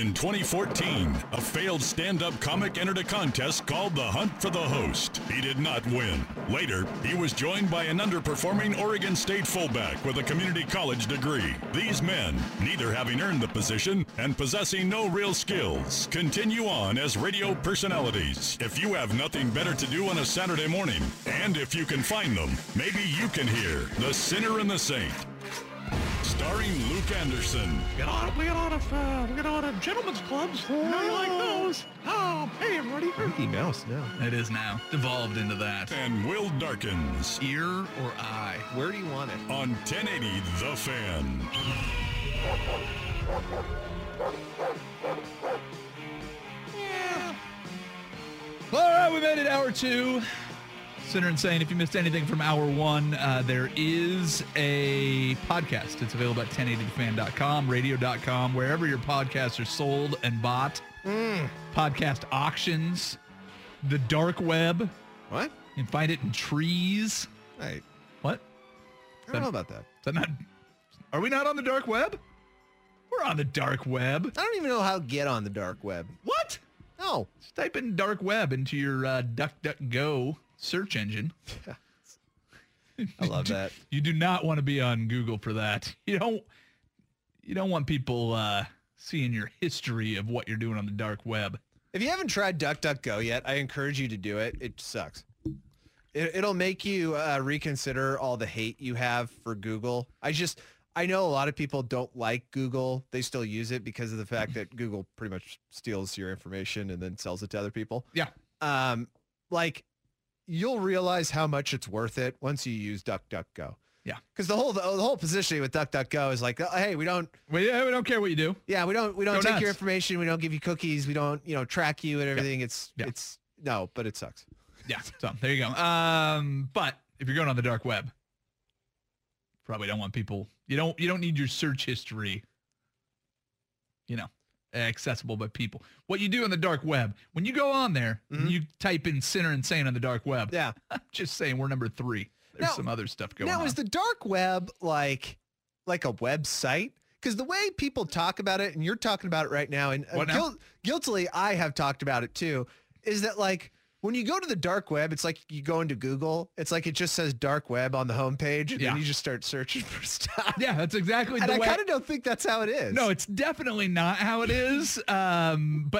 In 2014, a failed stand-up comic entered a contest called The Hunt for the Host. He did not win. Later, he was joined by an underperforming Oregon State fullback with a community college degree. These men, neither having earned the position and possessing no real skills, continue on as radio personalities. If you have nothing better to do on a Saturday morning, and if you can find them, maybe you can hear The Sinner and the Saint. Starring Luke Anderson. We got a lot of gentlemen's clubs. How do you like those? Oh, hey everybody. Mickey Mouse now. It is now. Devolved into that. And Will Darkins. Ear or eye? Where do you want it? On 1080 The Fan. Yeah. All right, we made it hour two. Sinner and Saint. If you missed anything from hour one, there is a podcast. It's available at 1080thefan.com, radio.com, wherever your podcasts are sold and bought. Podcast auctions, the dark web. What? You can find it in trees. Hey. What? I don't know about that. Is that not, are we not on the dark web? We're on the dark web. I don't even know how to get on the dark web. What? No. Just type in dark web into your Duck Duck Go search engine. I love that. You do not want to be on Google for that. You don't want people seeing your history of what you're doing on the dark web. If you haven't tried DuckDuckGo yet, I encourage you to do it. It sucks. It'll make you reconsider all the hate you have for Google. I know a lot of people don't like Google. They still use it because of the fact that Google pretty much steals your information and then sells it to other people. Yeah. You'll realize how much it's worth it once you use DuckDuckGo. Yeah. Because the whole positioning with DuckDuckGo is like, hey, we don't care what you do. Yeah, we don't take your information, we don't give you cookies, we don't, track you and everything. Yeah. It's no, but it sucks. Yeah. So there you go. But if you're going on the dark web, probably don't want people you don't need your search history, accessible by people. What you do on the dark web, when you go on there, and you type in Sinner and Saint on the dark web. Yeah. I'm just saying we're number three. There's some other stuff going on. Now, is the dark web like a website? Because the way people talk about it, and you're talking about it right now, and guiltily I have talked about it too, is that when you go to the dark web, it's like you go into Google. It's like it just says dark web on the homepage, and then you just start searching for stuff. Yeah, that's exactly the way. And I kind of don't think that's how it is. No, it's definitely not how it is, but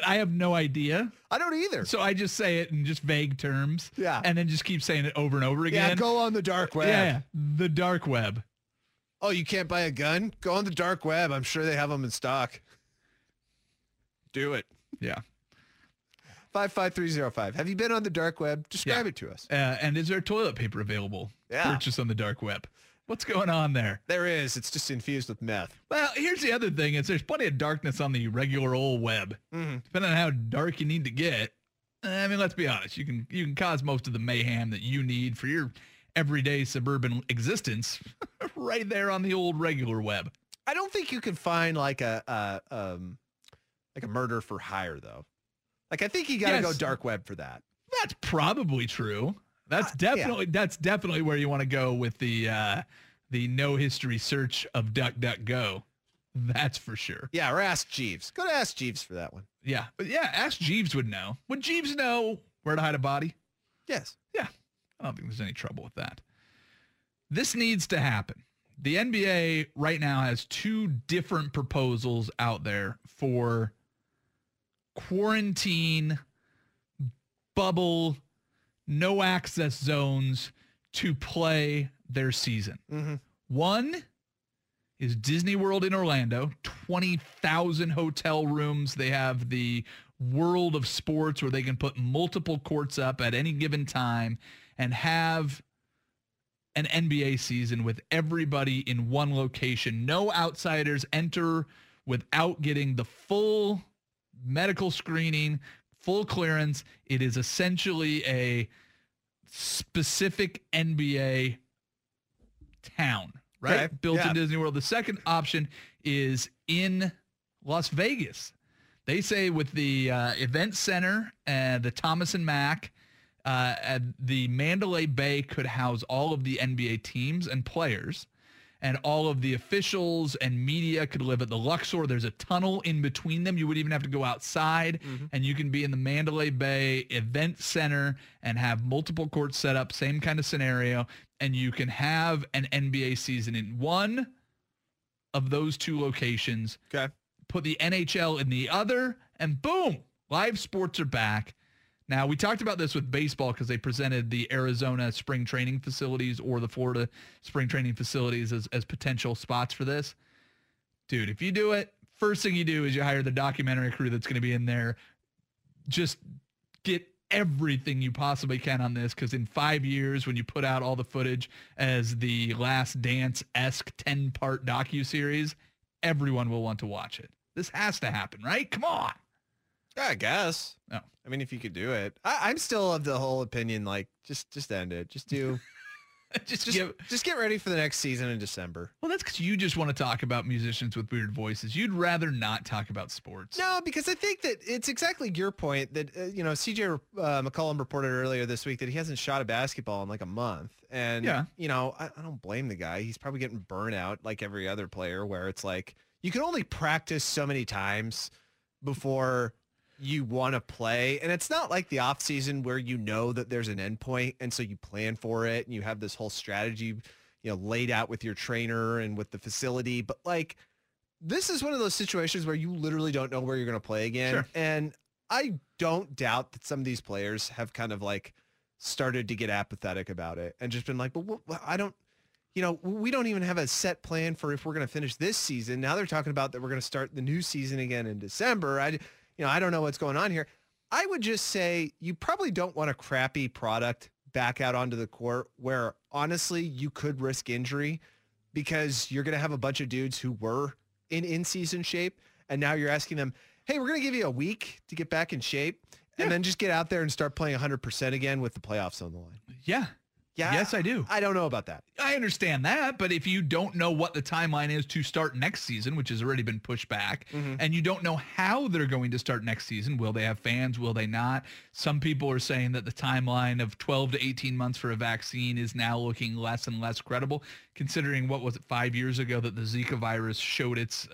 I have no idea. I don't either. So I just say it in just vague terms, and then just keep saying it over and over again. Yeah, go on the dark web. Yeah, the dark web. Oh, you can't buy a gun? Go on the dark web. I'm sure they have them in stock. Do it. Yeah. 55305. Have you been on the dark web? Describe it to us. And is there toilet paper available? Yeah. Purchase on the dark web. What's going on there? There is. It's just infused with meth. Well, here's the other thing: is there's plenty of darkness on the regular old web. Mm-hmm. Depending on how dark you need to get. I mean, let's be honest. You can cause most of the mayhem that you need for your everyday suburban existence right there on the old regular web. I don't think you can find like a murder for hire though. I think you got to go dark web for that. That's probably true. That's definitely where you want to go with the no history search of DuckDuckGo. That's for sure. Yeah, or Ask Jeeves. Go to Ask Jeeves for that one. Yeah. But Ask Jeeves would know. Would Jeeves know where to hide a body? Yes. Yeah. I don't think there's any trouble with that. This needs to happen. The NBA right now has two different proposals out there for quarantine, bubble, no access zones to play their season. Mm-hmm. One is Disney World in Orlando, 20,000 hotel rooms. They have the World of Sports where they can put multiple courts up at any given time and have an NBA season with everybody in one location. No outsiders enter without getting the full medical screening, full clearance. It is essentially a specific NBA town, right? Okay. Built in Disney World. The second option is in Las Vegas. They say with the event center and the Thomas and Mack, the Mandalay Bay could house all of the NBA teams and players, and all of the officials and media could live at the Luxor. There's a tunnel in between them. You wouldn't even have to go outside, and you can be in the Mandalay Bay event center and have multiple courts set up, same kind of scenario, and you can have an NBA season in one of those two locations. Okay. Put the NHL in the other, and boom, live sports are back. Now, we talked about this with baseball because they presented the Arizona spring training facilities or the Florida spring training facilities as potential spots for this. Dude, if you do it, first thing you do is you hire the documentary crew that's going to be in there. Just get everything you possibly can on this, because in 5 years, when you put out all the footage as the Last Dance-esque 10-part docuseries, everyone will want to watch it. This has to happen, right? Come on. Yeah, I guess. No. I mean, if you could do it. I'm still of the whole opinion, like, just end it. Just do. just get ready for the next season in December. Well, that's because you just want to talk about musicians with weird voices. You'd rather not talk about sports. No, because I think that it's exactly your point that, CJ McCollum reported earlier this week that he hasn't shot a basketball in like a month. And, I don't blame the guy. He's probably getting burnout like every other player, where it's like you can only practice so many times before you want to play. And it's not like the off season where you know that there's an end point, and so you plan for it and you have this whole strategy, laid out with your trainer and with the facility. But like, this is one of those situations where you literally don't know where you're going to play again. Sure. And I don't doubt that some of these players have kind of like started to get apathetic about it and just been like, well, I don't, we don't even have a set plan for if we're going to finish this season. Now they're talking about that we're going to start the new season again in December. I don't know what's going on here. I would just say you probably don't want a crappy product back out onto the court where, honestly, you could risk injury, because you're going to have a bunch of dudes who were in-season shape, and now you're asking them, hey, we're going to give you a week to get back in shape, and then just get out there and start playing 100% again with the playoffs on the line. Yeah. Yeah. Yes, I do. I don't know about that. I understand that, but if you don't know what the timeline is to start next season, which has already been pushed back, and you don't know how they're going to start next season, will they have fans? Will they not? Some people are saying that the timeline of 12 to 18 months for a vaccine is now looking less and less credible, considering, what was it, 5 years ago that the Zika virus showed its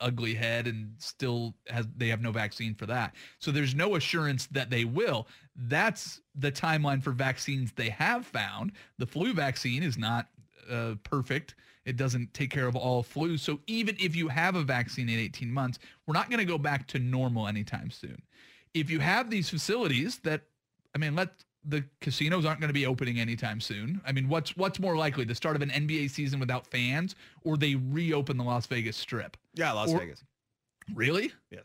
ugly head, and still they have no vaccine for that. So there's no assurance that they will. That's the timeline for vaccines they have found. The flu vaccine is not perfect. It doesn't take care of all flu. So even if you have a vaccine in 18 months, we're not going to go back to normal anytime soon. If you have these facilities that, the casinos aren't going to be opening anytime soon. I mean, what's more likely, the start of an NBA season without fans, or they reopen the Las Vegas Strip? Yeah, Las Vegas. Really? Yes.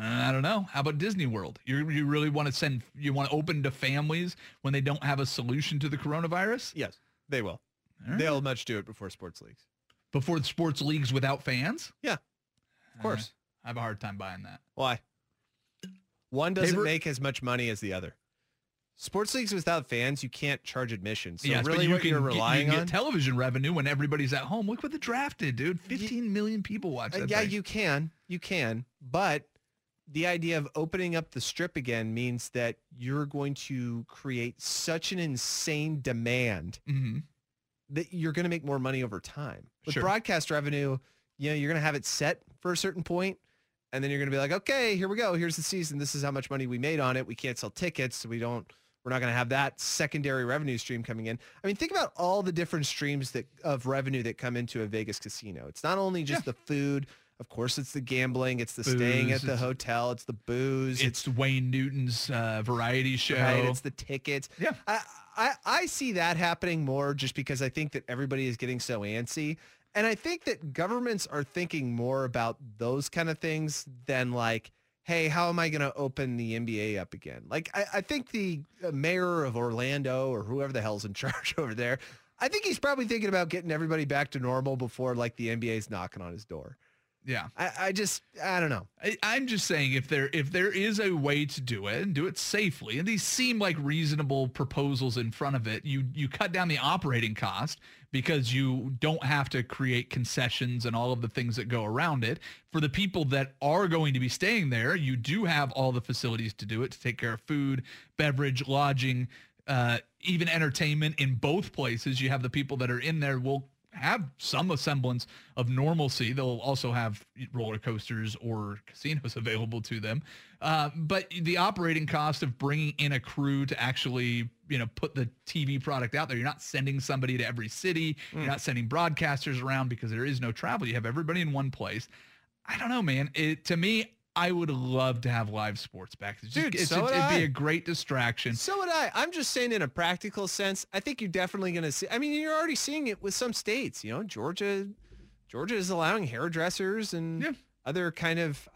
I don't know. How about Disney World? You really want to open to families when they don't have a solution to the coronavirus? Yes, they will. Right. They'll much do it before sports leagues. Before the sports leagues without fans? Yeah, of course. I have a hard time buying that. Why? One doesn't make as much money as the other. Sports leagues without fans, you can't charge admission. So yes, really what you're relying on, you get television revenue when everybody's at home. Look what the draft did, dude. 15 million people watched that. Yeah, thing. You can. But the idea of opening up the strip again means that you're going to create such an insane demand that you're going to make more money over time. With broadcast revenue, you're going to have it set for a certain point, and then you're going to be like, okay, here we go. Here's the season. This is how much money we made on it. We can't sell tickets, so we're not going to have that secondary revenue stream coming in. I mean, think about all the different streams of revenue that come into a Vegas casino. It's not only just the food. Of course, it's the gambling, it's the booze, staying at the hotel, it's the booze. It's Wayne Newton's variety show. Right, it's the tickets. Yeah. I see that happening more, just because I think that everybody is getting so antsy. And I think that governments are thinking more about those kind of things than like, hey, how am I going to open the NBA up again? Like, I think the mayor of Orlando or whoever the hell's in charge over there, I think he's probably thinking about getting everybody back to normal before like the NBA's knocking on his door. Yeah. I don't know. I'm just saying if there is a way to do it and do it safely, and these seem like reasonable proposals in front of it, you cut down the operating cost because you don't have to create concessions and all of the things that go around it. For the people that are going to be staying there, you do have all the facilities to do it, to take care of food, beverage, lodging, even entertainment in both places. You have the people that are in there will have some semblance of normalcy. They'll also have roller coasters or casinos available to them. But the operating cost of bringing in a crew to actually, put the TV product out there, you're not sending somebody to every city. You're not sending broadcasters around because there is no travel. You have everybody in one place. I don't know, man. To me, I would love to have live sports back. It'd be a great distraction. So would I. I'm just saying in a practical sense, I think you're definitely going to see. I mean, you're already seeing it with some states. Georgia is allowing hairdressers and other kind of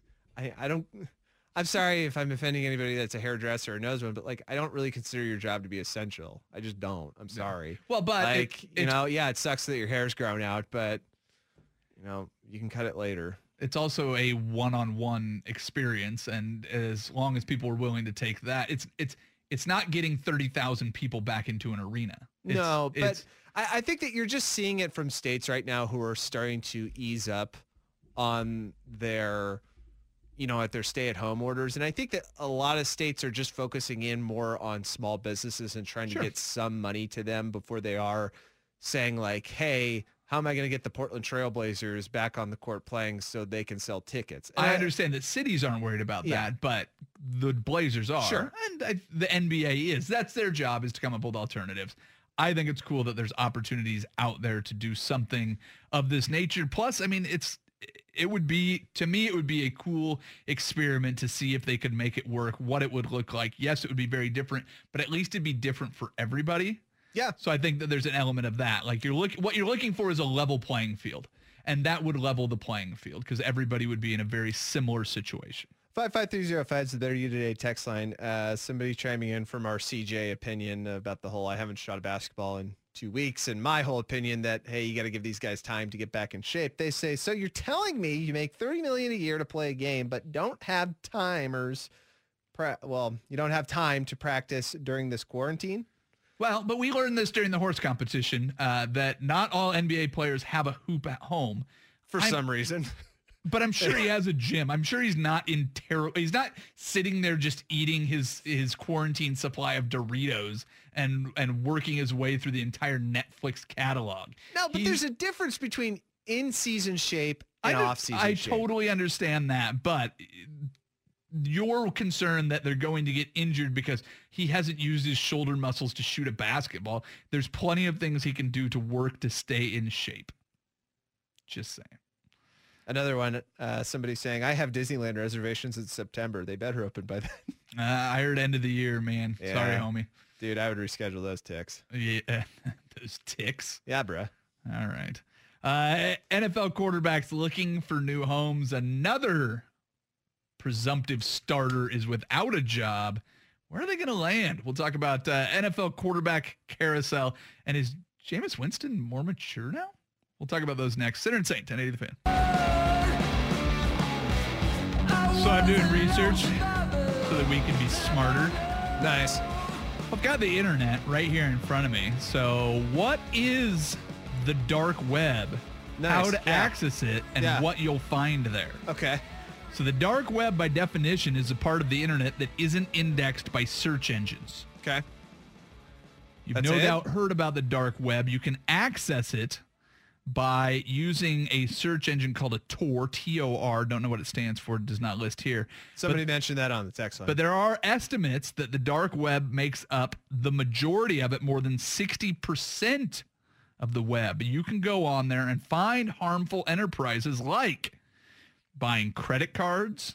– I'm sorry if I'm offending anybody that's a hairdresser or knows one, but like, I don't really consider your job to be essential. I just don't. I'm sorry. Well, but like, it sucks that your hair's grown out, but you can cut it later. It's also a one-on-one experience, and as long as people are willing to take that, it's not getting 30,000 people back into an arena. I think that you're just seeing it from states right now who are starting to ease up on their, at their stay-at-home orders, and I think that a lot of states are just focusing in more on small businesses and trying to get some money to them before they are saying like, hey, how am I going to get the Portland Trailblazers back on the court playing so they can sell tickets? And I understand that cities aren't worried about that, but the Blazers are. Sure. And the NBA is. That's their job, is to come up with alternatives. I think it's cool that there's opportunities out there to do something of this nature. Plus, I mean, it would be a cool experiment to see if they could make it work, what it would look like. Yes, it would be very different, but at least it'd be different for everybody. Yeah. So I think that there's an element of that. Like what you're looking for is a level playing field, and that would level the playing field because everybody would be in a very similar situation. 55305 is the There You Today text line. Somebody chiming in from our CJ opinion about the whole, I haven't shot a basketball in 2 weeks, and my whole opinion that, hey, you got to give these guys time to get back in shape. They say, so you're telling me you make $30 million a year to play a game, but don't have timers. You don't have time to practice during this quarantine? Well, but we learned this during the horse competition that not all NBA players have a hoop at home for some reason. But I'm sure he has a gym. I'm sure he's not he's not sitting there just eating his quarantine supply of Doritos and working his way through the entire Netflix catalog. No, but there's a difference between in-season shape and off-season shape. I totally understand that, but your concern that they're going to get injured because he hasn't used his shoulder muscles to shoot a basketball. There's plenty of things he can do to work to stay in shape. Just saying. Another one, somebody saying, I have Disneyland reservations in September. They better open by then. I heard end of the year, man. Yeah. Sorry, homie. Dude, I would reschedule those ticks. Yeah, those ticks? Yeah, bruh. All right. NFL quarterbacks looking for new homes. Another presumptive starter is without a job. Where are they going to land? We'll talk about NFL quarterback carousel. And is Jameis Winston more mature now? We'll talk about those next. Sinner and Saint, 1080 The Fan. So I'm doing research so that we can be smarter. Nice. I've got the internet right here in front of me. So what is the dark web? Nice. How to access it and what you'll find there. Okay. So the dark web, by definition, is a part of the internet that isn't indexed by search engines. Okay. You've no doubt heard about the dark web. You can access it by using a search engine called a Tor, T-O-R. Don't know what it stands for. It does not list here. Somebody mentioned that on the text line. But there are estimates that the dark web makes up the majority of it, more than 60% of the web. You can go on there and find harmful enterprises like buying credit cards,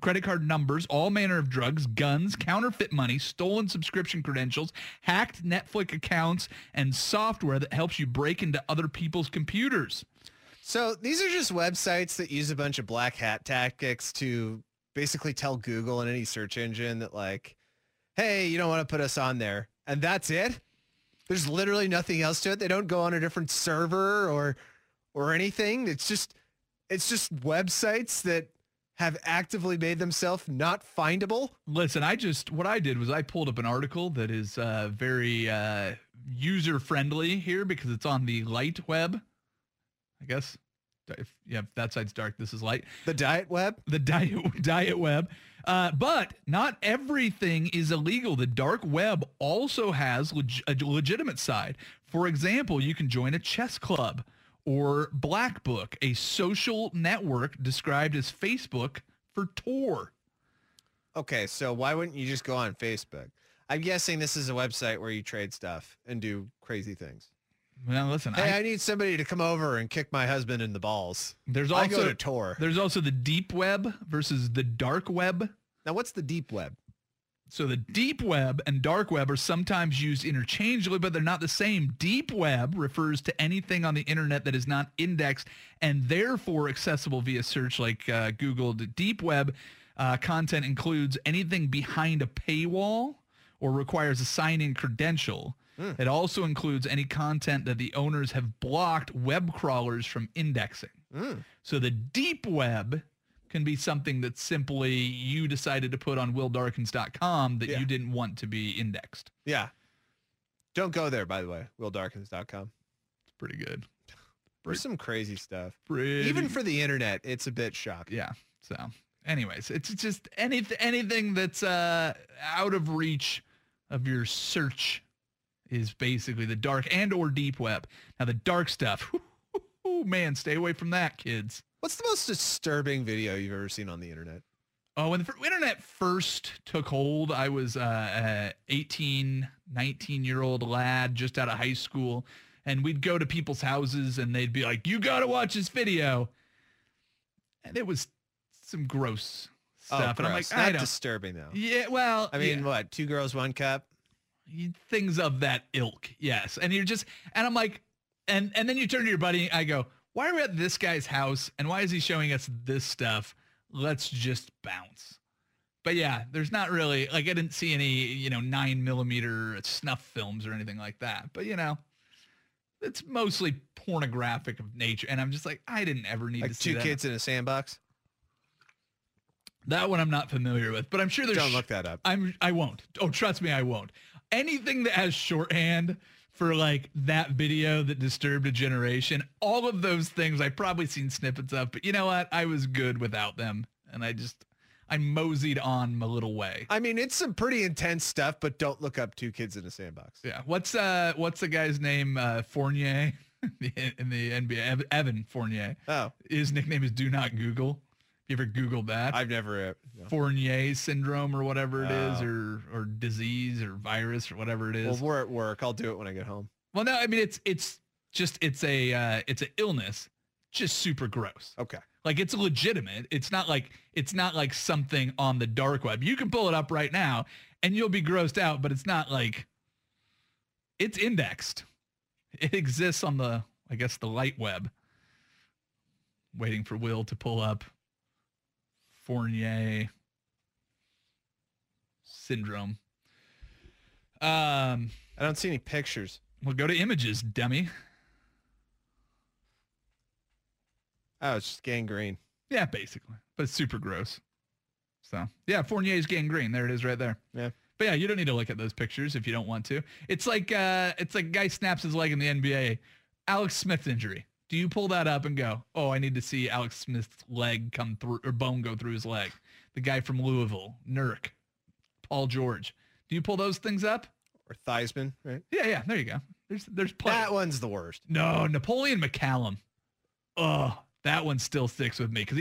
credit card numbers, all manner of drugs, guns, counterfeit money, stolen subscription credentials, hacked Netflix accounts, and software that helps you break into other people's computers. So these are just websites that use a bunch of black hat tactics to basically tell Google and any search engine that, like, hey, you don't want to put us on there. And that's it. There's literally nothing else to it. They don't go on a different server or anything. It's just websites that have actively made themselves not findable. Listen, what I did was I pulled up an article that is very user-friendly here because it's on the light web, I guess. If that side's dark, this is light. The diet web? The diet web. But not everything is illegal. The dark web also has a legitimate side. For example, you can join a chess club. Or Black Book, a social network described as Facebook for Tor. Okay, so why wouldn't you just go on Facebook? I'm guessing this is a website where you trade stuff and do crazy things. Well, listen, hey, I need somebody to come over and kick my husband in the balls. I go to Tor. There's also the deep web versus the dark web. Now, what's the deep web? So the deep web and dark web are sometimes used interchangeably, but they're not the same. Deep web refers to anything on the internet that is not indexed and therefore accessible via search, like Google. The deep web content includes anything behind a paywall or requires a sign-in credential. It also includes any content that the owners have blocked web crawlers from indexing. So the deep web can be something that simply you decided to put on WillDarkins.com that you didn't want to be indexed. Yeah. Don't go there, by the way, WillDarkins.com. It's pretty good. There's some crazy stuff. Even for the internet, it's a bit shocking. Yeah. So anyways, it's just anything that's out of reach of your search is basically the dark and or deep web. Now, the dark stuff, man, stay away from that, kids. What's the most disturbing video you've ever seen on the internet? Oh, when the internet first took hold, I was an 18, 19-year-old lad just out of high school, and we'd go to people's houses, and they'd be like, you got to watch this video. And it was some gross stuff. Gross. And I'm like, Not disturbing, though. Yeah, well. I mean, what, 2 Girls, 1 Cup? Things of that ilk, yes. And you're just, and I'm like, and then you turn to your buddy, and I go, why are we at this guy's house, and why is he showing us this stuff? Let's just bounce. But yeah, there's not really, like, I didn't see any, 9mm snuff films or anything like that. But, it's mostly pornographic of nature. And I'm just like, I didn't ever need to see that. Like 2 kids in a sandbox? That one I'm not familiar with, but I'm sure there's... Don't look that up. I won't. Oh, trust me, I won't. Anything that has shorthand for like that video that disturbed a generation, all of those things I've probably seen snippets of, but you know what? I was good without them. And I moseyed on my little way. I mean, it's some pretty intense stuff, but don't look up 2 Kids in a Sandbox. Yeah. What's the guy's name? Fournier in the NBA, Evan Fournier. Oh, his nickname is Do Not Google. You ever Googled that? I've never. Fournier syndrome or whatever it is, or disease or virus or whatever it is. Well, we're at work. I'll do it when I get home. Well, no, I mean, it's an illness, just super gross. Okay. Like, it's legitimate. It's not like something on the dark web. You can pull it up right now and you'll be grossed out, but it's not like it's indexed. It exists on the light web. Waiting for Will to pull up Fournier syndrome. I don't see any pictures. Well, go to images, dummy. Oh, it's just gangrene. Yeah, basically. But it's super gross. So, yeah, Fournier's gangrene. There it is right there. Yeah. But, yeah, you don't need to look at those pictures if you don't want to. It's like a guy snaps his leg in the NBA. Alex Smith's injury. Do you pull that up and go, oh, I need to see Alex Smith's leg come through, or bone go through his leg? The guy from Louisville, Nurk, Paul George. Do you pull those things up? Or Theismann, right? Yeah, there you go. There's plenty. That one's the worst. No, Napoleon McCallum. Oh, that one still sticks with me because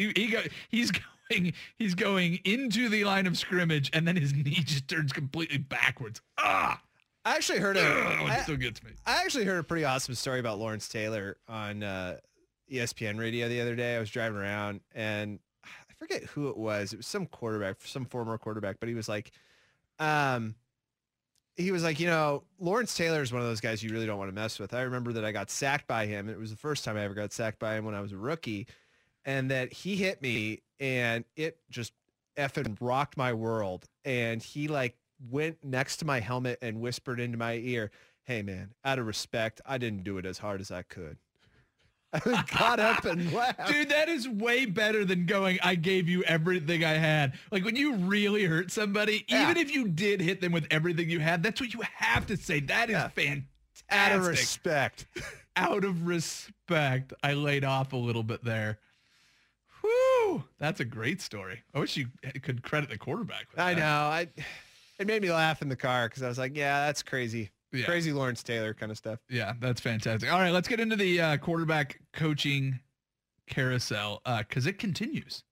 he's going into the line of scrimmage and then his knee just turns completely backwards. Ah. I actually heard a pretty awesome story about Lawrence Taylor on ESPN radio the other day. I was driving around and I forget who it was. It was some quarterback, some former quarterback, but he was like, you know, Lawrence Taylor is one of those guys you really don't want to mess with. I remember that I got sacked by him. It was the first time I ever got sacked by him when I was a rookie, and that he hit me and it just effing rocked my world. And he like went next to my helmet and whispered into my ear, "Hey man, out of respect, I didn't do it as hard as I could." I got up and left. Dude, that is way better than going, "I gave you everything I had." Like when you really hurt somebody, even if you did hit them with everything you had, that's what you have to say. That is fantastic. Out of respect. Out of respect. I laid off a little bit there. Whoo! That's a great story. I wish you could credit the quarterback with that. I know. It made me laugh in the car because I was like, yeah, that's crazy. Yeah. Crazy Lawrence Taylor kind of stuff. Yeah, that's fantastic. All right, let's get into the quarterback coaching carousel because it continues.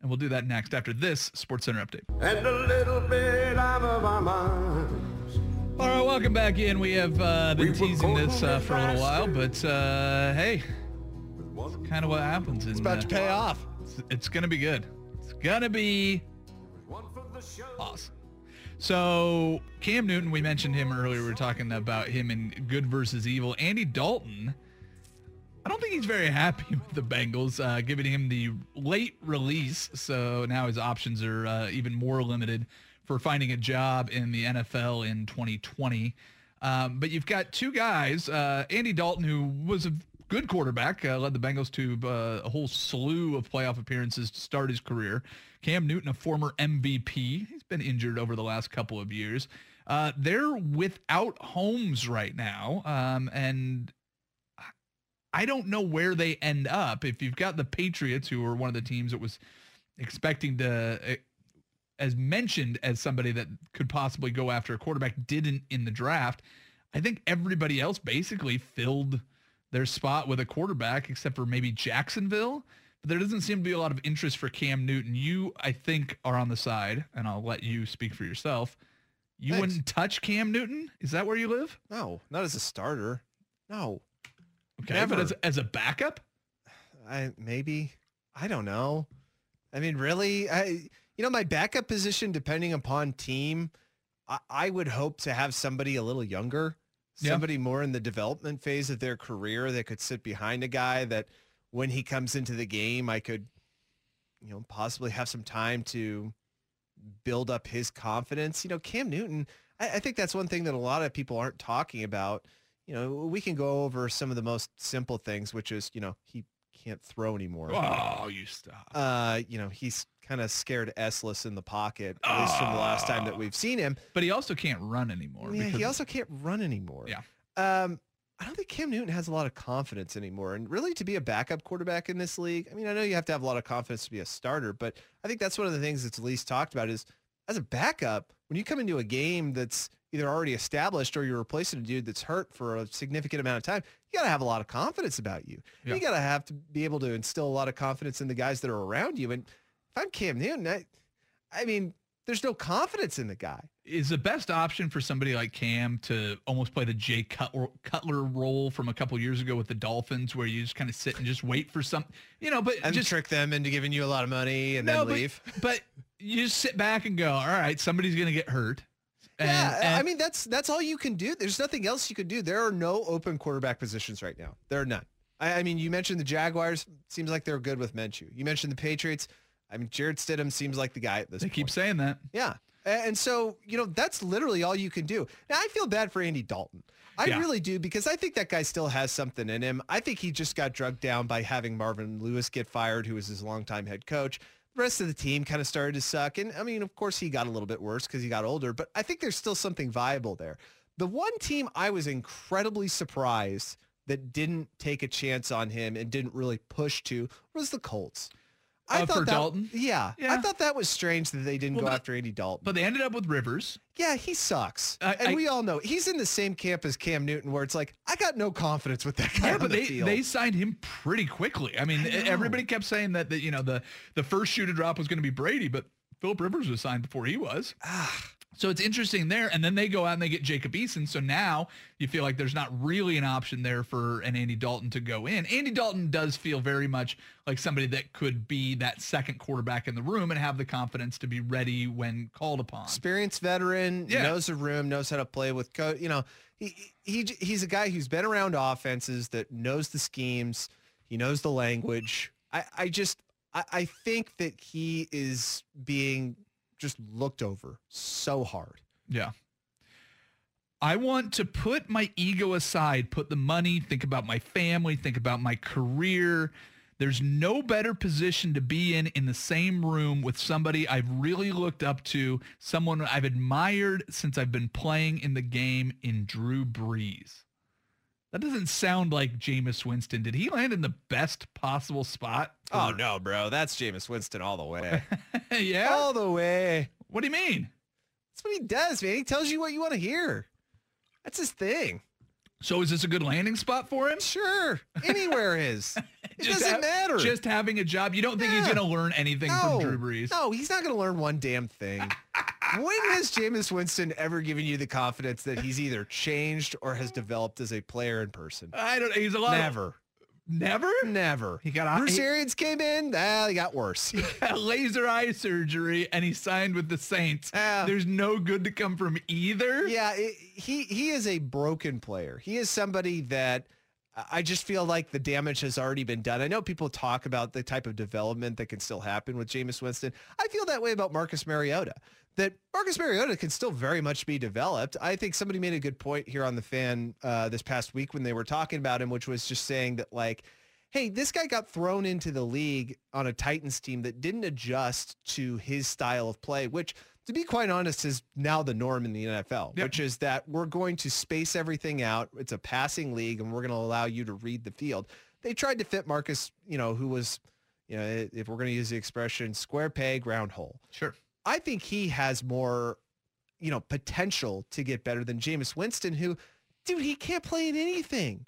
And we'll do that next after this SportsCenter update. And a little bit out of our minds. All right, welcome back in. We have been teasing this for a little while, but hey, kind of what happens. It's about to pay off. It's going to be good. It's going to be awesome. So Cam Newton, we mentioned him earlier. We were talking about him in good versus evil. Andy Dalton, I don't think he's very happy with the Bengals, giving him the late release. So now his options are even more limited for finding a job in the NFL in 2020. But you've got two guys, Andy Dalton, who was a good quarterback, led the Bengals to a whole slew of playoff appearances to start his career. Cam Newton, a former MVP. He's been injured over the last couple of years. They're without homes right now, and I don't know where they end up. If you've got the Patriots, who were one of the teams that was expecting to, as mentioned as somebody that could possibly go after a quarterback, didn't in the draft. I think everybody else basically filled their spot with a quarterback, except for maybe Jacksonville. But there doesn't seem to be a lot of interest for Cam Newton. You, I think, are on the side, and I'll let you speak for yourself. You wouldn't touch Cam Newton? Is that where you live? No, not as a starter. No. Okay, never. But as a backup? Maybe. I don't know. I mean, really? My backup position, depending upon team, I would hope to have somebody a little younger. Somebody more in the development phase of their career that could sit behind a guy that when he comes into the game, I could, possibly have some time to build up his confidence. Cam Newton, I think that's one thing that a lot of people aren't talking about. We can go over some of the most simple things, which is, he can't throw anymore. Oh, you stop. He's kind of scared S-less in the pocket, at least from the last time that we've seen him. But he also can't run anymore. Yeah, he also can't run anymore. Yeah. I don't think Cam Newton has a lot of confidence anymore. And really, to be a backup quarterback in this league, I mean, I know you have to have a lot of confidence to be a starter, but I think that's one of the things that's least talked about is as a backup, when you come into a game that's either already established or you're replacing a dude that's hurt for a significant amount of time, you got to have a lot of confidence about you. Yeah. You got to have to be able to instill a lot of confidence in the guys that are around you. And I'm Cam Newton. I mean, there's no confidence in the guy. Is the best option for somebody like Cam to almost play the Jay Cutler role from a couple years ago with the Dolphins, where you just kind of sit and just wait for something, and just trick them into giving you a lot of money and then leave. But you just sit back and go, all right, somebody's going to get hurt. And I mean, that's all you can do. There's nothing else you can do. There are no open quarterback positions right now. There are none. I mean, you mentioned the Jaguars. Seems like they're good with Minshew. You mentioned the Patriots. I mean, Jared Stidham seems like the guy at this point. They keep saying that. Yeah. And so, that's literally all you can do. Now, I feel bad for Andy Dalton. I really do, because I think that guy still has something in him. I think he just got drugged down by having Marvin Lewis get fired, who was his longtime head coach. The rest of the team kind of started to suck. And, I mean, of course, he got a little bit worse because he got older. But I think there's still something viable there. The one team I was incredibly surprised that didn't take a chance on him and didn't really push to was the Colts. I thought for that, Dalton? Yeah. I thought that was strange that they didn't go after Andy Dalton. But they ended up with Rivers. Yeah, he sucks. And we all know he's in the same camp as Cam Newton, where it's like, I got no confidence with that guy. Yeah, but they signed him pretty quickly. I mean, everybody kept saying that the first shoe to drop was going to be Brady, but Philip Rivers was signed before he was. So it's interesting there. And then they go out and they get Jacob Eason. So now you feel like there's not really an option there for an Andy Dalton to go in. Andy Dalton does feel very much like somebody that could be that second quarterback in the room and have the confidence to be ready when called upon. Experienced veteran, knows the room, knows how to play with coach. You know, he's a guy who's been around offenses, that knows the schemes. He knows the language. I think that he is being just looked over so hard. Yeah. I want to put my ego aside, put the money, think about my family, think about my career. There's no better position to be in the same room with somebody I've really looked up to, someone I've admired since I've been playing in the game, in Drew Brees. That doesn't sound like Jameis Winston. Did he land in the best possible spot? Oh, no, bro. That's Jameis Winston all the way. Yeah? All the way. What do you mean? That's what he does, man. He tells you what you want to hear. That's his thing. So is this a good landing spot for him? Sure. Anywhere is. It doesn't matter. Just having a job. You don't think he's going to learn anything from Drew Brees? No, he's not going to learn one damn thing. When has Jameis Winston ever given you the confidence that he's either changed or has developed as a player in person? I don't know. He's a lot. Never. He got Bruce Arians came in. He got worse. He got laser eye surgery, and he signed with the Saints. There's no good to come from either. Yeah, he is a broken player. He is somebody that I just feel like the damage has already been done. I know people talk about the type of development that can still happen with Jameis Winston. I feel that way about Marcus Mariota, that Marcus Mariota can still very much be developed. I think somebody made a good point here on The Fan this past week when they were talking about him, which was just saying that, like, hey, this guy got thrown into the league on a Titans team that didn't adjust to his style of play, which, to be quite honest, is now the norm in the NFL, which is that we're going to space everything out. It's a passing league, and we're going to allow you to read the field. They tried to fit Marcus, who was, if we're going to use the expression, square peg, round hole. Sure. I think he has more, potential to get better than Jameis Winston, who, dude, he can't play in anything.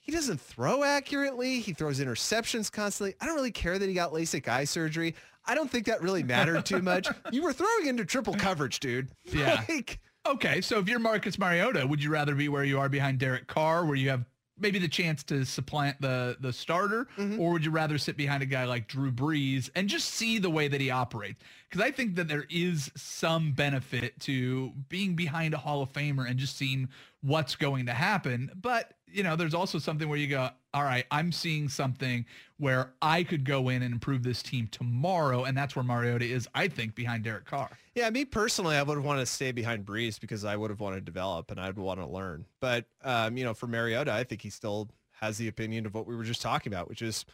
He doesn't throw accurately. He throws interceptions constantly. I don't really care that he got LASIK eye surgery. I don't think that really mattered too much. You were throwing into triple coverage, dude. Yeah. Like, okay, so if you're Marcus Mariota, would you rather be where you are behind Derek Carr, where you have maybe the chance to supplant the starter, or would you rather sit behind a guy like Drew Brees and just see the way that he operates? Because I think that there is some benefit to being behind a Hall of Famer and just seeing what's going to happen. But, there's also something where you go, all right, I'm seeing something where I could go in and improve this team tomorrow. And that's where Mariota is, I think, behind Derek Carr. Yeah, me personally, I would want to stay behind Brees because I would have wanted to develop and I'd want to learn. But, for Mariota, I think he still has the opinion of what we were just talking about, which is,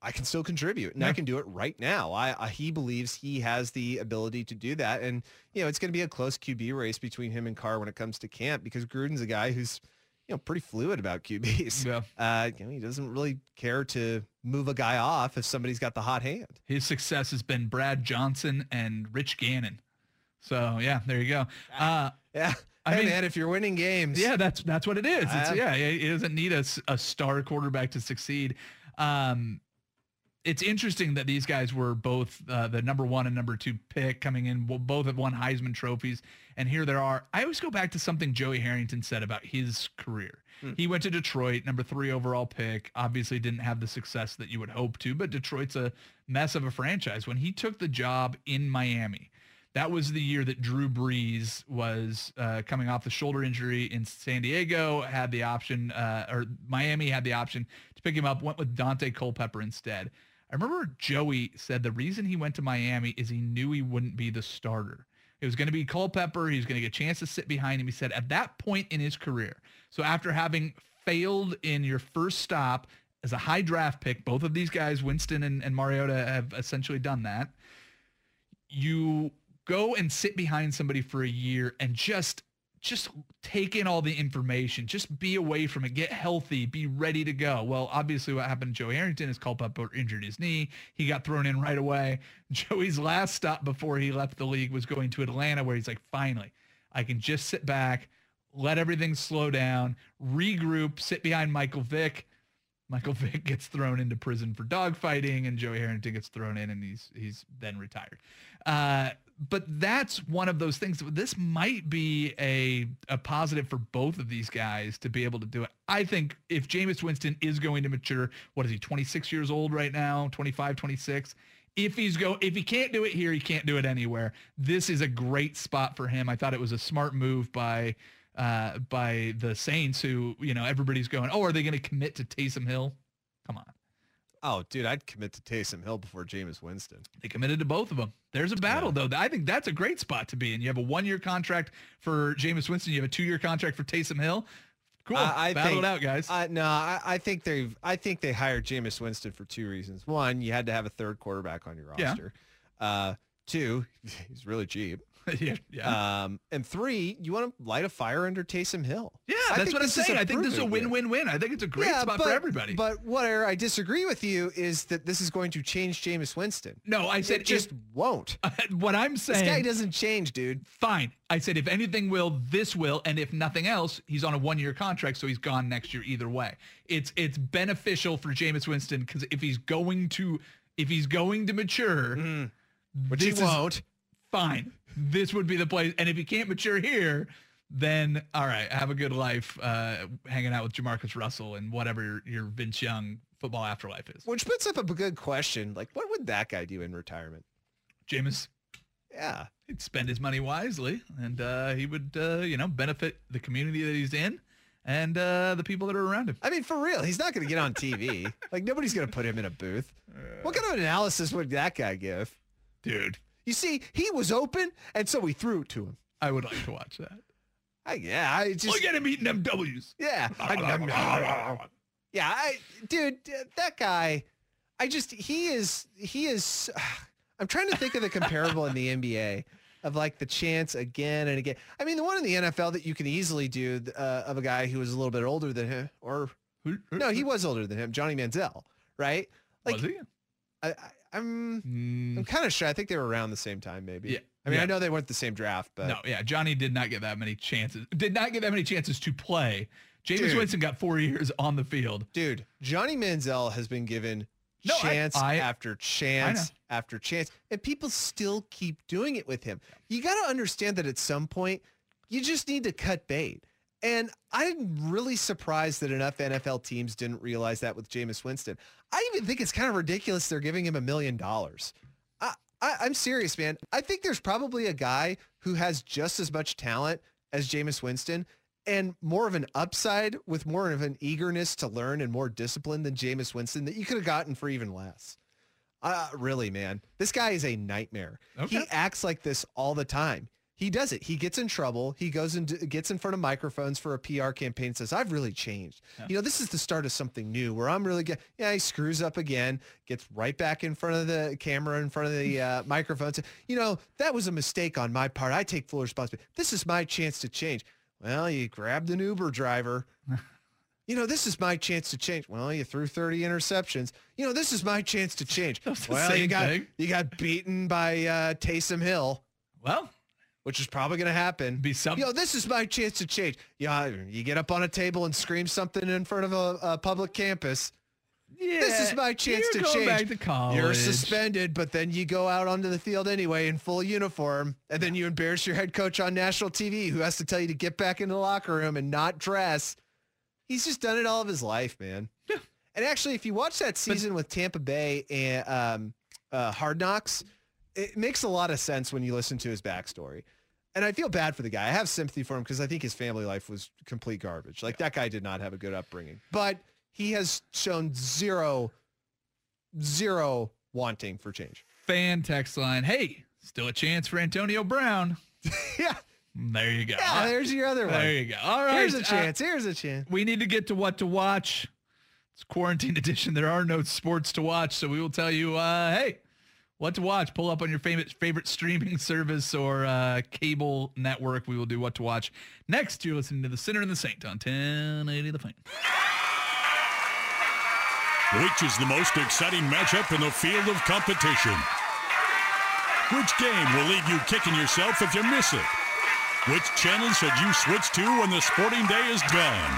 I can still contribute, and I can do it right now. He believes he has the ability to do that. And, it's going to be a close QB race between him and Carr when it comes to camp, because Gruden's a guy who's, pretty fluid about QBs. Yeah. He doesn't really care to move a guy off if somebody's got the hot hand. His success has been Brad Johnson and Rich Gannon. So, yeah, there you go. Yeah. I mean, if you're winning games. Yeah, that's what it is. It doesn't need a star quarterback to succeed. It's interesting that these guys were both the number one and number two pick coming in. Both have won Heisman trophies, and here they are. I always go back to something Joey Harrington said about his career. He went to Detroit, number 3 overall pick, obviously didn't have the success that you would hope to, but Detroit's a mess of a franchise. When he took the job in Miami, that was the year that Drew Brees was coming off the shoulder injury in San Diego, had the option, or Miami had the option to pick him up, went with Dante Culpepper instead. I remember Joey said the reason he went to Miami is he knew he wouldn't be the starter. It was going to be Culpepper. He was going to get a chance to sit behind him. He said at that point in his career, so after having failed in your first stop as a high draft pick, both of these guys, Winston and Mariota, have essentially done that. You go and sit behind somebody for a year and just take in all the information, just be away from it, get healthy, be ready to go. Well, obviously what happened to Joey Harrington is Culpepper injured his knee. He got thrown in right away. Joey's last stop before he left the league was going to Atlanta, where he's like, finally, I can just sit back, let everything slow down, regroup, sit behind Michael Vick. Michael Vick gets thrown into prison for dogfighting, and Joey Harrington gets thrown in, and he's then retired. But that's one of those things. This might be a positive for both of these guys to be able to do it. I think if Jameis Winston is going to mature, what is he, 26 years old right now, 25, 26? If he can't do it here, he can't do it anywhere. This is a great spot for him. I thought it was a smart move by the Saints, who, you know, everybody's going, oh, are they going to commit to Taysom Hill? Come on. Oh, dude, I'd commit to Taysom Hill before Jameis Winston. They committed to both of them. There's a battle, though. I think that's a great spot to be in. You have a one-year contract for Jameis Winston. You have a two-year contract for Taysom Hill. Cool. Battle it out, guys. I think they hired Jameis Winston for two reasons. One, you had to have a third quarterback on your roster. Yeah. Two, he's really cheap. Yeah. And three, you want to light a fire under Taysom Hill. Yeah, that's what I'm saying. I think this is a win-win-win. I think it's a great spot for everybody. But where I disagree with you is that this is going to change Jameis Winston. No, I said it just won't. What I'm saying, this guy doesn't change, dude. Fine. I said if anything will, this will, and if nothing else, he's on a one-year contract, so he's gone next year either way. It's beneficial for Jameis Winston because if he's going to mature, which he won't, fine. This would be the place. And if you can't mature here, then, all right, have a good life hanging out with Jamarcus Russell and whatever your Vince Young football afterlife is. Which puts up a good question. Like, what would that guy do in retirement? Jameis? Yeah. He'd spend his money wisely, and he would, benefit the community that he's in and the people that are around him. I mean, for real, he's not going to get on TV. Like, nobody's going to put him in a booth. What kind of analysis would that guy give? Dude. You see, he was open, and so we threw it to him. I would like to watch that. Look at him eating them W's. Yeah. Dude, that guy, he is, I'm trying to think of the comparable in the NBA of like the chance again and again. I mean, the one in the NFL that you can easily do of a guy who was a little bit older than him, or no, he was older than him, Johnny Manziel, right? Like, was he? I'm kind of sure. I think they were around the same time, maybe. Yeah. I mean, yeah. I know they weren't the same draft, but no, yeah. Johnny did not get that many chances. Did not get that many chances to play. Jameis Winston got 4 years on the field. Dude, Johnny Manziel has been given chance after chance, and people still keep doing it with him. You got to understand that at some point, you just need to cut bait. And I'm really surprised that enough NFL teams didn't realize that with Jameis Winston. I even think it's kind of ridiculous they're giving him $1 million. I'm serious, man. I think there's probably a guy who has just as much talent as Jameis Winston and more of an upside with more of an eagerness to learn and more discipline than Jameis Winston that you could have gotten for even less. Really, man. This guy is a nightmare. Okay. He acts like this all the time. He does it. He gets in trouble. He goes and gets in front of microphones for a PR campaign and says, I've really changed. Yeah. You know, this is the start of something new where I'm really good. Yeah, he screws up again, gets right back in front of the camera, in front of the microphones. You know, that was a mistake on my part. I take full responsibility. This is my chance to change. Well, you grabbed an Uber driver. You know, this is my chance to change. Well, you threw 30 interceptions. You know, this is my chance to change. Well, you got beaten by Taysom Hill. Well, which is probably going to happen. Yo, this is my chance to change. Yeah, you get up on a table and scream something in front of a public campus. Yeah, this is my chance to change. You're going back to college. You're suspended, but then you go out onto the field anyway in full uniform, and then you embarrass your head coach on national TV, who has to tell you to get back in the locker room and not dress. He's just done it all of his life, man. Yeah. And actually, if you watch that season with Tampa Bay and Hard Knocks, it makes a lot of sense when you listen to his backstory. And I feel bad for the guy. I have sympathy for him because I think his family life was complete garbage. Like, that guy did not have a good upbringing. But he has shown zero wanting for change. Fan text line, hey, still a chance for Antonio Brown. Yeah. There you go. Yeah, there's your other one. There you go. All right. Here's a chance. Here's a chance. We need to get to what to watch. It's quarantine edition. There are no sports to watch, so we will tell you, hey, what to watch. Pull up on your favorite streaming service or cable network. We will do what to watch next. You're listening to The Sinner and the Saint on 1080 The Fan. Which is the most exciting matchup in the field of competition? Which game will leave you kicking yourself if you miss it? Which channel should you switch to when the sporting day is done?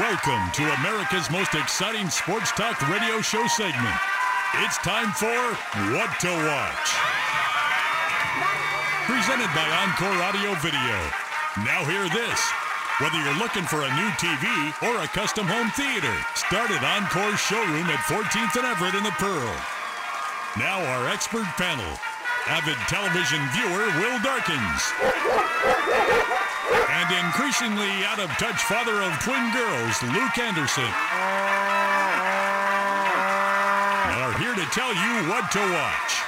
Welcome to America's most exciting sports talk radio show segment. It's time for What to Watch. Presented by Encore Audio Video. Now hear this. Whether you're looking for a new TV or a custom home theater, start at Encore's showroom at 14th and Everett in the Pearl. Now our expert panel. Avid television viewer Will Darkins. And increasingly out-of-touch father of twin girls, Luke Anderson, are here to tell you what to watch.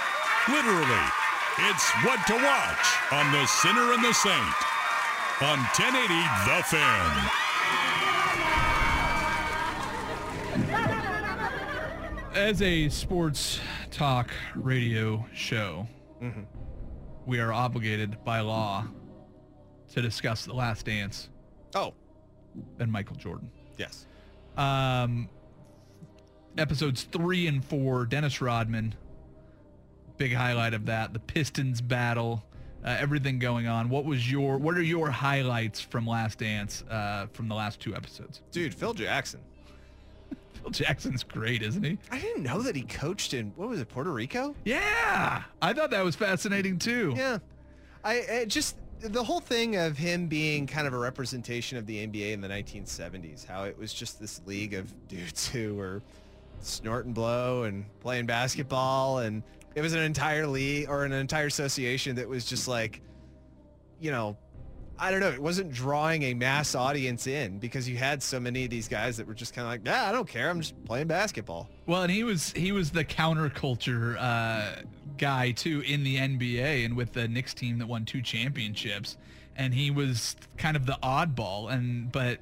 Literally, it's What to Watch on the Sinner and the Saint on 1080 The Fan. As a sports talk radio show, we are obligated by law to discuss The Last Dance. Oh. And Michael Jordan. Yes. Episodes 3 and 4, Dennis Rodman. Big highlight of that. The Pistons battle. Everything going on. What are your highlights from Last Dance from the last 2 episodes? Dude, Phil Jackson. Phil Jackson's great, isn't he? I didn't know that he coached in, what was it, Puerto Rico? Yeah. I thought that was fascinating too. Yeah. I just... the whole thing of him being kind of a representation of the NBA in the 1970s, how it was just this league of dudes who were snort and blow and playing basketball, and it was an entire league or an entire association that was just like, you know, I don't know, it wasn't drawing a mass audience in because you had so many of these guys that were just kind of like, nah, I don't care, I'm just playing basketball. Well, and he was the counterculture guy too in the NBA and with the Knicks team that won 2 championships, and he was kind of the oddball, but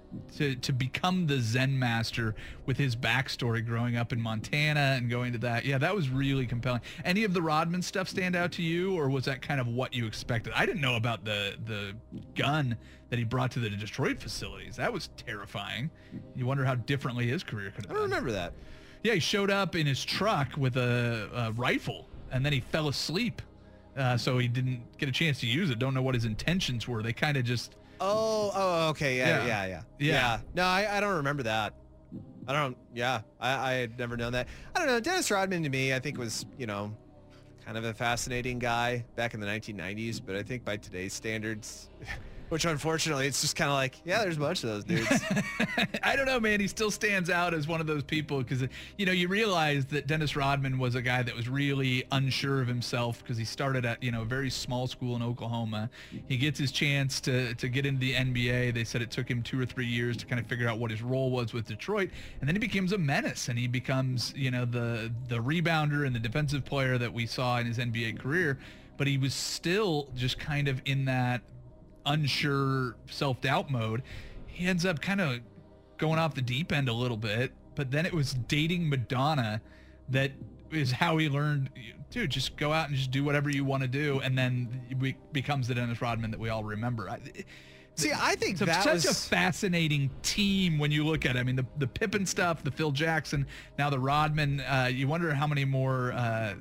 to become the Zen master with his backstory growing up in Montana and going to that, yeah, that was really compelling. Any of the Rodman stuff stand out to you, or was that kind of what you expected? I didn't know about the gun that he brought to the Detroit facilities. That was terrifying. You wonder how differently his career could have been. I don't remember that. Yeah, he showed up in his truck with a rifle, and then he fell asleep. So he didn't get a chance to use it. Don't know what his intentions were. They kind of just... Oh, okay. Yeah. No, I don't remember that. I had never known that. I don't know. Dennis Rodman to me, I think was, you know, kind of a fascinating guy back in the 1990s, but I think by today's standards, which unfortunately it's just kind of like, yeah, there's a bunch of those dudes. I don't know, man. He still stands out as one of those people because, you know, you realize that Dennis Rodman was a guy that was really unsure of himself because he started at, you know, a very small school in Oklahoma. He gets his chance to get into the NBA. They said it took him 2 or 3 years to kind of figure out what his role was with Detroit. And then he becomes a menace, and he becomes, you know, the rebounder and the defensive player that we saw in his NBA career. But he was still just kind of in that unsure self-doubt mode. He ends up kind of going off the deep end a little bit, but then it was dating Madonna that is how he learned, dude, just go out and just do whatever you want to do, and then it becomes the Dennis Rodman that we all remember. I think so. That such a fascinating team when you look at it. I mean, the Pippen stuff, the Phil Jackson, now the Rodman. You wonder how many more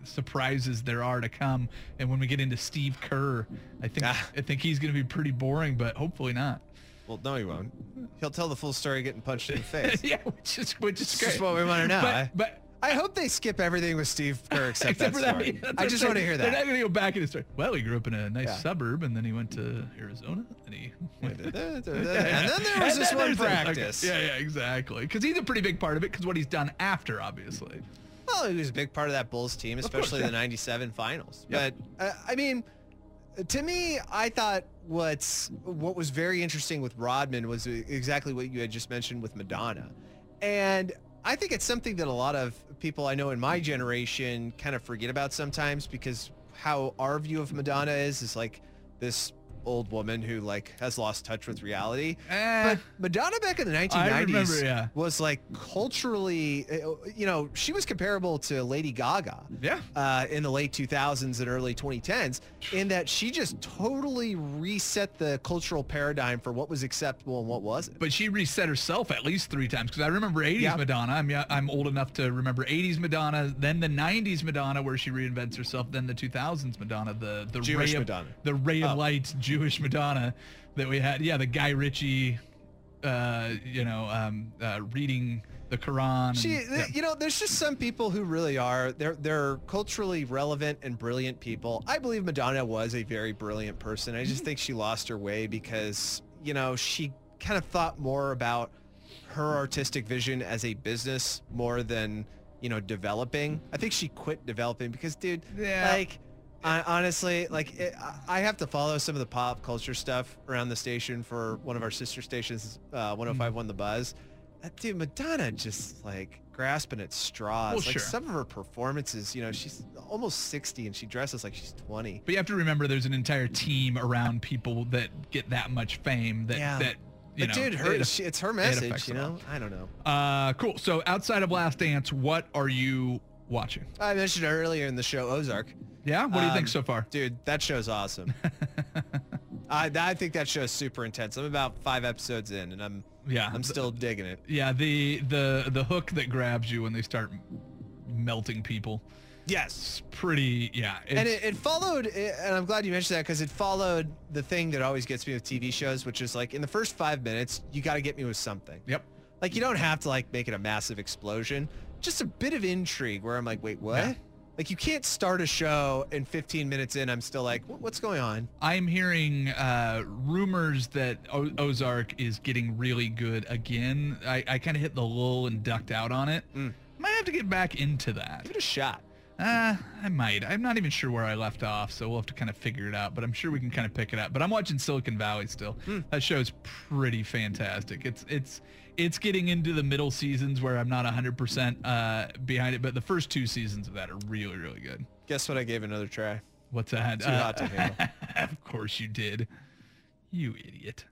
surprises there are to come. And when we get into Steve Kerr, I think he's going to be pretty boring, but hopefully not. Well, no, he won't. He'll tell the full story getting punched in the face. Yeah, which is great. That's what we want to know. But I hope they skip everything with Steve Kerr except that story. I just want to hear that. They're not going to go back in the story. Well, he grew up in a nice suburb, and then he went to Arizona, and he went and then there was this one practice. Okay. Yeah, exactly. Because he's a pretty big part of it because what he's done after, obviously. Well, he was a big part of that Bulls team, especially the 97 finals. Yep. But, I mean, to me, I thought what was very interesting with Rodman was exactly what you had just mentioned with Madonna. And I think it's something that a lot of people I know in my generation kind of forget about sometimes, because how our view of Madonna is like this old woman who like has lost touch with reality. But Madonna back in the 1990s was like culturally, you know, she was comparable to Lady Gaga in the late 2000s and early 2010s, in that she just totally reset the cultural paradigm for what was acceptable and what wasn't. But she reset herself at least 3 times, because I remember 80s Madonna. I'm old enough to remember 80s Madonna, then the 90s Madonna where she reinvents herself, then the 2000s Madonna, the Jewish Madonna, the ray of light Jewish Madonna that we had. Yeah, the Guy Ritchie reading the Quran. There's just some people who really are. They're culturally relevant and brilliant people. I believe Madonna was a very brilliant person. I just think she lost her way because, she kind of thought more about her artistic vision as a business more than, developing. I think she quit developing because, I have to follow some of the pop culture stuff around the station for one of our sister stations, 105.1 The Buzz. Dude, Madonna just grasping at straws. Some of her performances, she's almost 60 and she dresses like she's 20. But you have to remember there's an entire team around people that get that much fame it's her message, I don't know. Cool. So outside of Last Dance, what are you watching? I mentioned earlier in the show Ozark. Yeah? What do you think so far? Dude, that show's awesome. I think that show's super intense. I'm about 5 episodes in and I'm still digging it. Yeah, the hook that grabs you when they start melting people. Yes. It followed, and I'm glad you mentioned that because it followed the thing that always gets me with TV shows, which is in the first 5 minutes, you got to get me with something. Yep. You don't have to make it a massive explosion. Just a bit of intrigue where I'm like, wait, what? Yeah. You can't start a show and 15 minutes in, I'm still like, what's going on? I'm hearing rumors that Ozark is getting really good again. I kind of hit the lull and ducked out on it. Might have to get back into that. Give it a shot. I might. I'm not even sure where I left off, so we'll have to kind of figure it out, but I'm sure we can kind of pick it up. But I'm watching Silicon Valley still. That show's pretty fantastic. It's getting into the middle seasons where I'm not 100% behind it, but the first 2 seasons of that are really, really good. Guess what I gave another try? What's that? Too hot to handle. Of course you did. You idiot.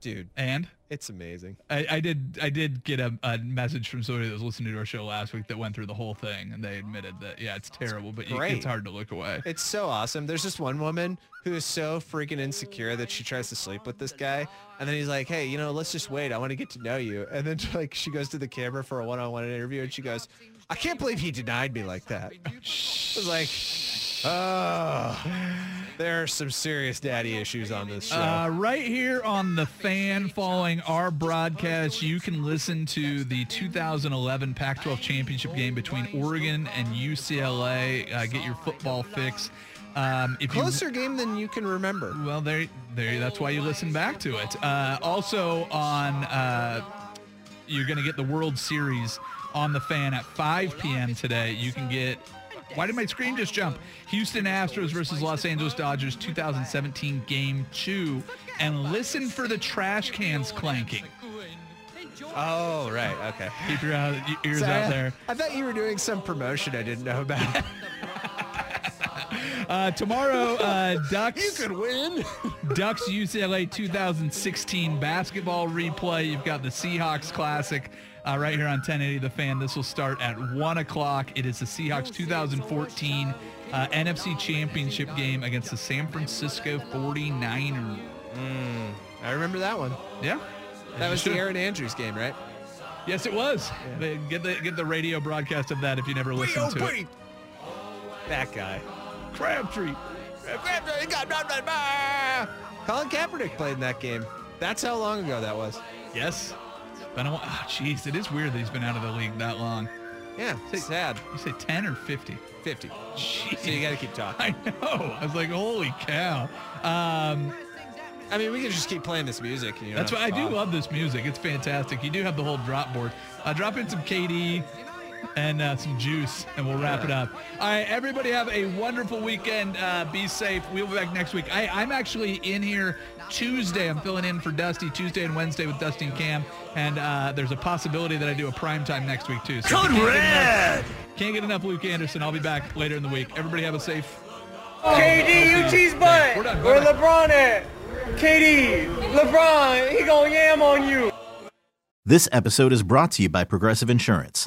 Dude. And? It's amazing. I did get a message from somebody that was listening to our show last week that went through the whole thing, and they admitted that, it's terrible, but it's hard to look away. It's so awesome. There's this one woman who is so freaking insecure that she tries to sleep with this guy, and then he's like, hey, let's just wait. I want to get to know you. And then she goes to the camera for a one-on-one interview, and she goes, I can't believe he denied me like that. I was like... there are some serious daddy issues on this show. Right here on The Fan, following our broadcast, you can listen to the 2011 Pac-12 championship game between Oregon and UCLA. Get your football fix. Closer game than you can remember. Well, there. That's why you listen back to it. Also on, you're going to get the World Series on The Fan at 5 p.m. today. You can get... Why did my screen just jump? Houston Astros versus Los Angeles Dodgers 2017 Game 2. And listen for the trash cans clanking. Oh, right. Okay. Keep your ears out there. I thought you were doing some promotion I didn't know about. Tomorrow, Ducks. You could win. Ducks UCLA 2016 basketball replay. You've got the Seahawks Classic. Right here on 1080 The Fan. This will start at 1 o'clock. It is the Seahawks 2014 NFC Championship game against the San Francisco 49ers. I remember that one. Yeah. That was the Aaron Andrews game, right? Yes, it was. Yeah. They get the radio broadcast of that if you never listened to it. That guy. Crabtree. Crabtree. Colin Kaepernick played in that game. That's how long ago that was. Yes. But jeez, it is weird that he's been out of the league that long. Yeah, it's sad. You say 10 or 50? 50. Jeez. So you got to keep talking. I know. I was like, holy cow. I mean, we can just keep playing this music. That's why I do love this music. It's fantastic. You do have the whole drop board. Drop in some KD and some juice, and we'll wrap it up. All right, everybody have a wonderful weekend. Be safe. We'll be back next week. I'm actually in here Tuesday. I'm filling in for Dusty Tuesday and Wednesday with Dusty and Cam. And there's a possibility that I do a primetime next week, too. So Code Red! Can't get enough Luke Anderson. I'll be back later in the week. Everybody have a safe... KD, you cheese butt! We're done. Where LeBron at? KD, LeBron, he gonna yam on you. This episode is brought to you by Progressive Insurance.